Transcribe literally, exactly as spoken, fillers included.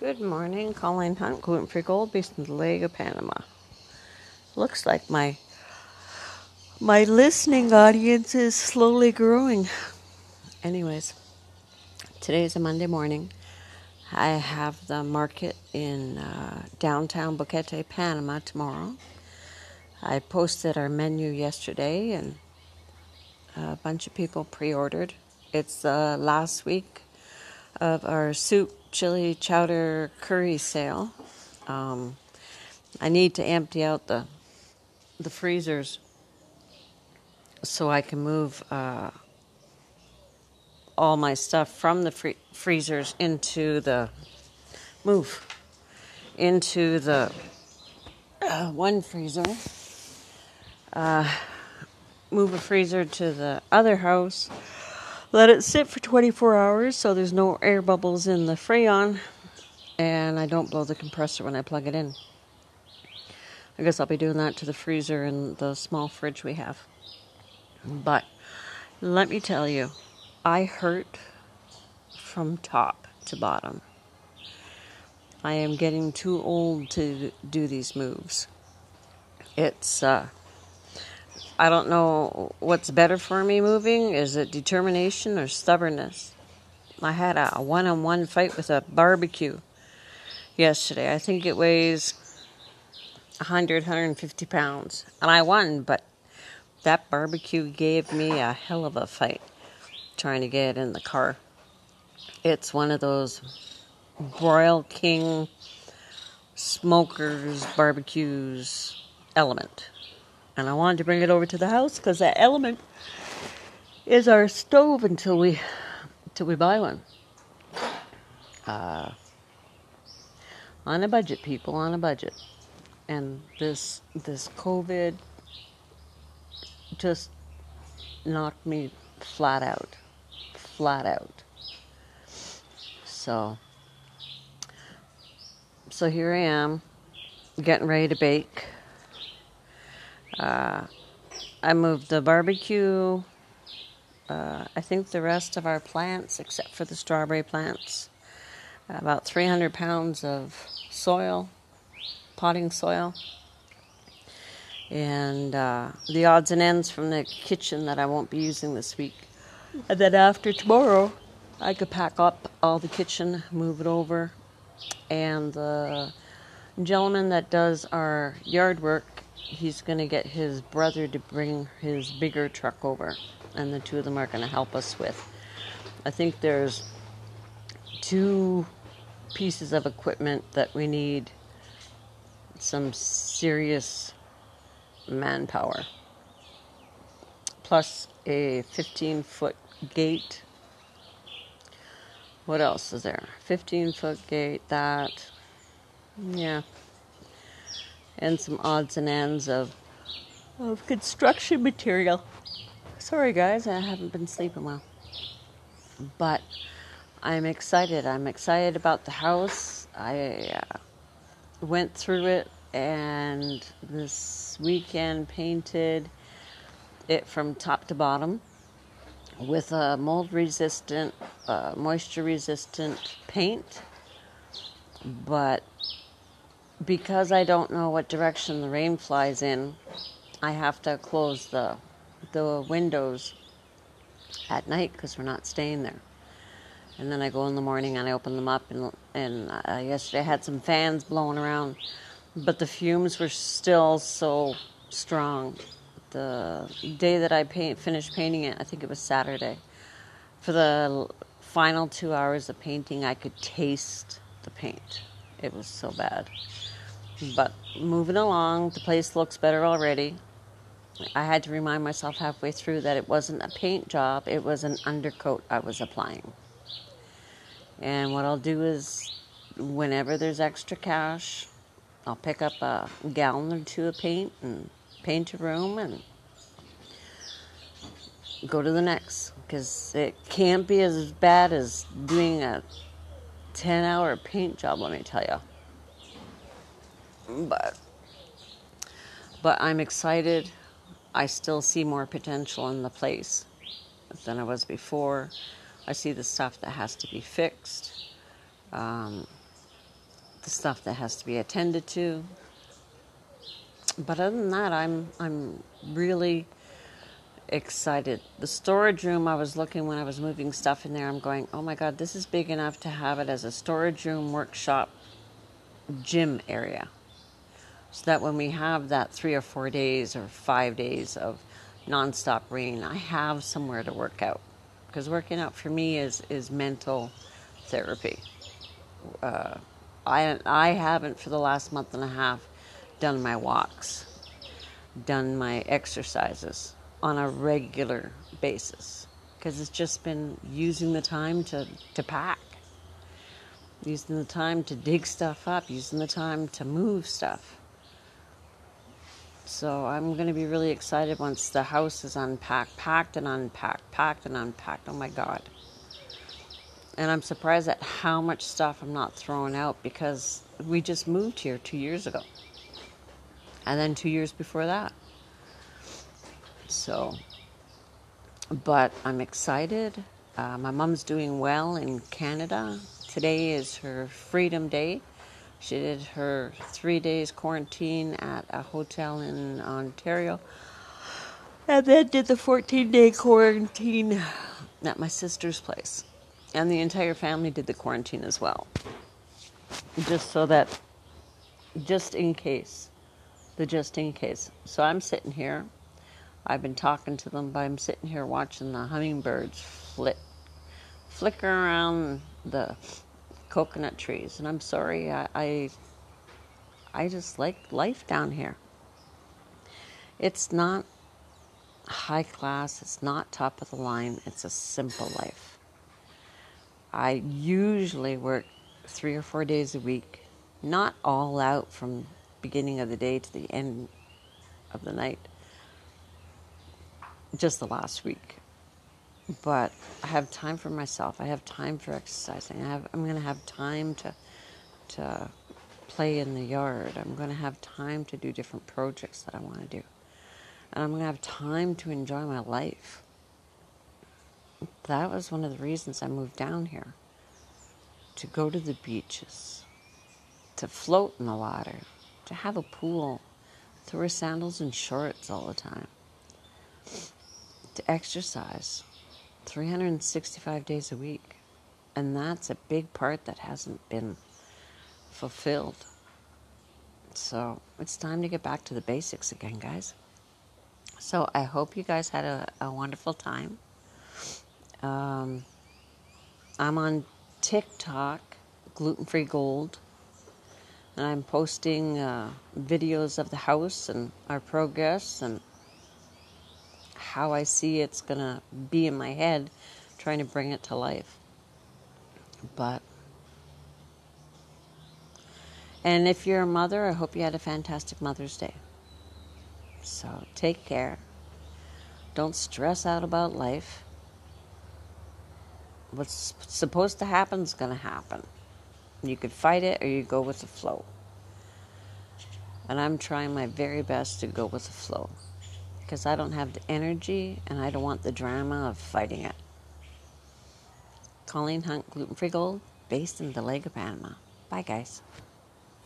Good morning, Colleen Hunt, Gluten Free Gold, based in the Lake of Panama. Looks like my my listening audience is slowly growing. Anyways, today is a Monday morning. I have the market in uh, downtown Boquete, Panama tomorrow. I posted our menu yesterday and a bunch of people pre-ordered. It's uh, last week of our soup, chili, chowder, curry sale. Um, I need to empty out the the freezers so I can move uh, all my stuff from the free- freezers into the move into the uh, one freezer. Uh, move a freezer to the other house. Let it sit for twenty-four hours so there's no air bubbles in the Freon, and I don't blow the compressor when I plug it in. I guess I'll be doing that to the freezer and the small fridge we have. But let me tell you, I hurt from top to bottom. I am getting too old to do these moves. It's, uh... I don't know what's better for me moving. Is it determination or stubbornness? I had a one-on-one fight with a barbecue yesterday. I think it weighs one hundred, one hundred fifty pounds. And I won, but that barbecue gave me a hell of a fight trying to get in the car. It's one of those Broil King smokers barbecues element. And I wanted to bring it over to the house because that element is our stove until we, until we buy one. Uh, on a budget, people, on a budget. And this this COVID just knocked me flat out, flat out. So, so here I am, getting ready to bake. Uh, I moved the barbecue, uh, I think the rest of our plants, except for the strawberry plants, about three hundred pounds of soil, potting soil, and uh, the odds and ends from the kitchen that I won't be using this week. And then after tomorrow, I could pack up all the kitchen, move it over, and the gentleman that does our yard work, he's going to get his brother to bring his bigger truck over, and the two of them are going to help us with. I think there's two pieces of equipment that we need some serious manpower, plus a fifteen-foot gate. What else is there? fifteen-foot gate, that, yeah. And some odds and ends of, of construction material. Sorry guys, I haven't been sleeping well. But I'm excited. I'm excited about the house. I uh, went through it and this weekend painted it from top to bottom with a mold resistant, uh, moisture resistant paint. But because I don't know what direction the rain flies in, I have to close the the windows at night because we're not staying there. And then I go in the morning and I open them up. And, and uh, yesterday I had some fans blowing around, but the fumes were still so strong. The day that I paint, finished painting it, I think it was Saturday, for the final two hours of painting, I could taste the paint. It was so bad. But moving along, the place looks better already. I had to remind myself halfway through that it wasn't a paint job, it was an undercoat I was applying. And what I'll do is, whenever there's extra cash, I'll pick up a gallon or two of paint and paint a room and go to the next. Because it can't be as bad as doing a ten-hour paint job, let me tell you. But, but I'm excited. I still see more potential in the place than I was before. I see the stuff that has to be fixed. Um, stuff that has to be attended to. But other than that, I'm I'm really excited. The storage room, I was looking when I was moving stuff in there, I'm going, oh my God, this is big enough to have it as a storage room, workshop, gym area. So that when we have that three or four days or five days of nonstop rain, I have somewhere to work out. Because working out for me is, is mental therapy. Uh, I, I haven't for the last month and a half done my walks, done my exercises on a regular basis, because it's just been using the time to, to pack, using the time to dig stuff up, using the time to move stuff. So I'm going to be really excited once the house is unpacked, packed and unpacked, packed and unpacked. Oh my God. And I'm surprised at how much stuff I'm not throwing out, because we just moved here two years ago. And then two years before that. So, but I'm excited. Uh, my mom's doing well in Canada. Today is her Freedom Day. She did her three days quarantine at a hotel in Ontario. And then did the fourteen-day quarantine at my sister's place. And the entire family did the quarantine as well. Just so that, just in case. The just in case. So I'm sitting here. I've been talking to them, but I'm sitting here watching the hummingbirds flit, flicker around the coconut trees. And I'm sorry, I, I, I just like life down here. It's not high class. It's not top of the line. It's a simple life. I usually work three or four days a week, not all out from beginning of the day to the end of the night, just the last week. But I have time for myself. I have time for exercising. I have, I'm going to have time to to play in the yard. I'm going to have time to do different projects that I want to do. And I'm going to have time to enjoy my life. That was one of the reasons I moved down here. To go to the beaches. To float in the water. To have a pool, to wear sandals and shorts all the time, to exercise three hundred sixty-five days a week. And that's a big part that hasn't been fulfilled. So it's time to get back to the basics again, guys. So I hope you guys had a, a wonderful time. Um, I'm on TikTok, Gluten Free Gold. And I'm posting uh, videos of the house and our progress and how I see it's going to be in my head, trying to bring it to life. But, and if you're a mother, I hope you had a fantastic Mother's Day. So take care. Don't stress out about life. What's supposed to happen is going to happen. You could fight it or you go with the flow. And I'm trying my very best to go with the flow. Because I don't have the energy and I don't want the drama of fighting it. Colleen Hunt, Gluten Free Gold, based in the Lake of Panama. Bye, guys.